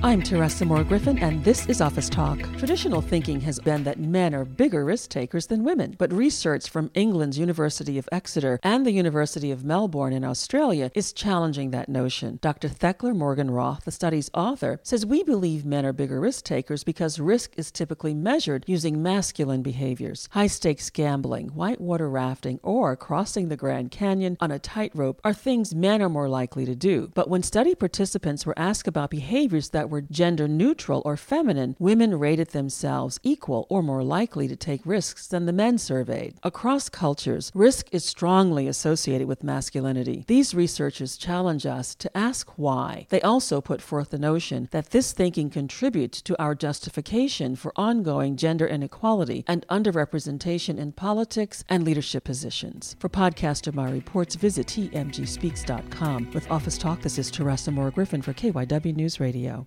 I'm Teresa Moore Griffin, and this is Office Talk. Traditional thinking has been that men are bigger risk takers than women, but research from England's University of Exeter and the University of Melbourne in Australia is challenging that notion. Dr. Thekla Morgan Roth, the study's author, says we believe men are bigger risk takers because risk is typically measured using masculine behaviors. High-stakes gambling, whitewater rafting, or crossing the Grand Canyon on a tightrope are things men are more likely to do. But when study participants were asked about behaviors that were gender neutral or feminine, women rated themselves equal or more likely to take risks than the men surveyed. Across cultures, risk is strongly associated with masculinity. These researchers challenge us to ask why. They also put forth the notion that this thinking contributes to our justification for ongoing gender inequality and underrepresentation in politics and leadership positions. For podcast of my reports, visit TMGSpeaks.com. With Office Talk, this is Teresa Moore Griffin for KYW News Radio.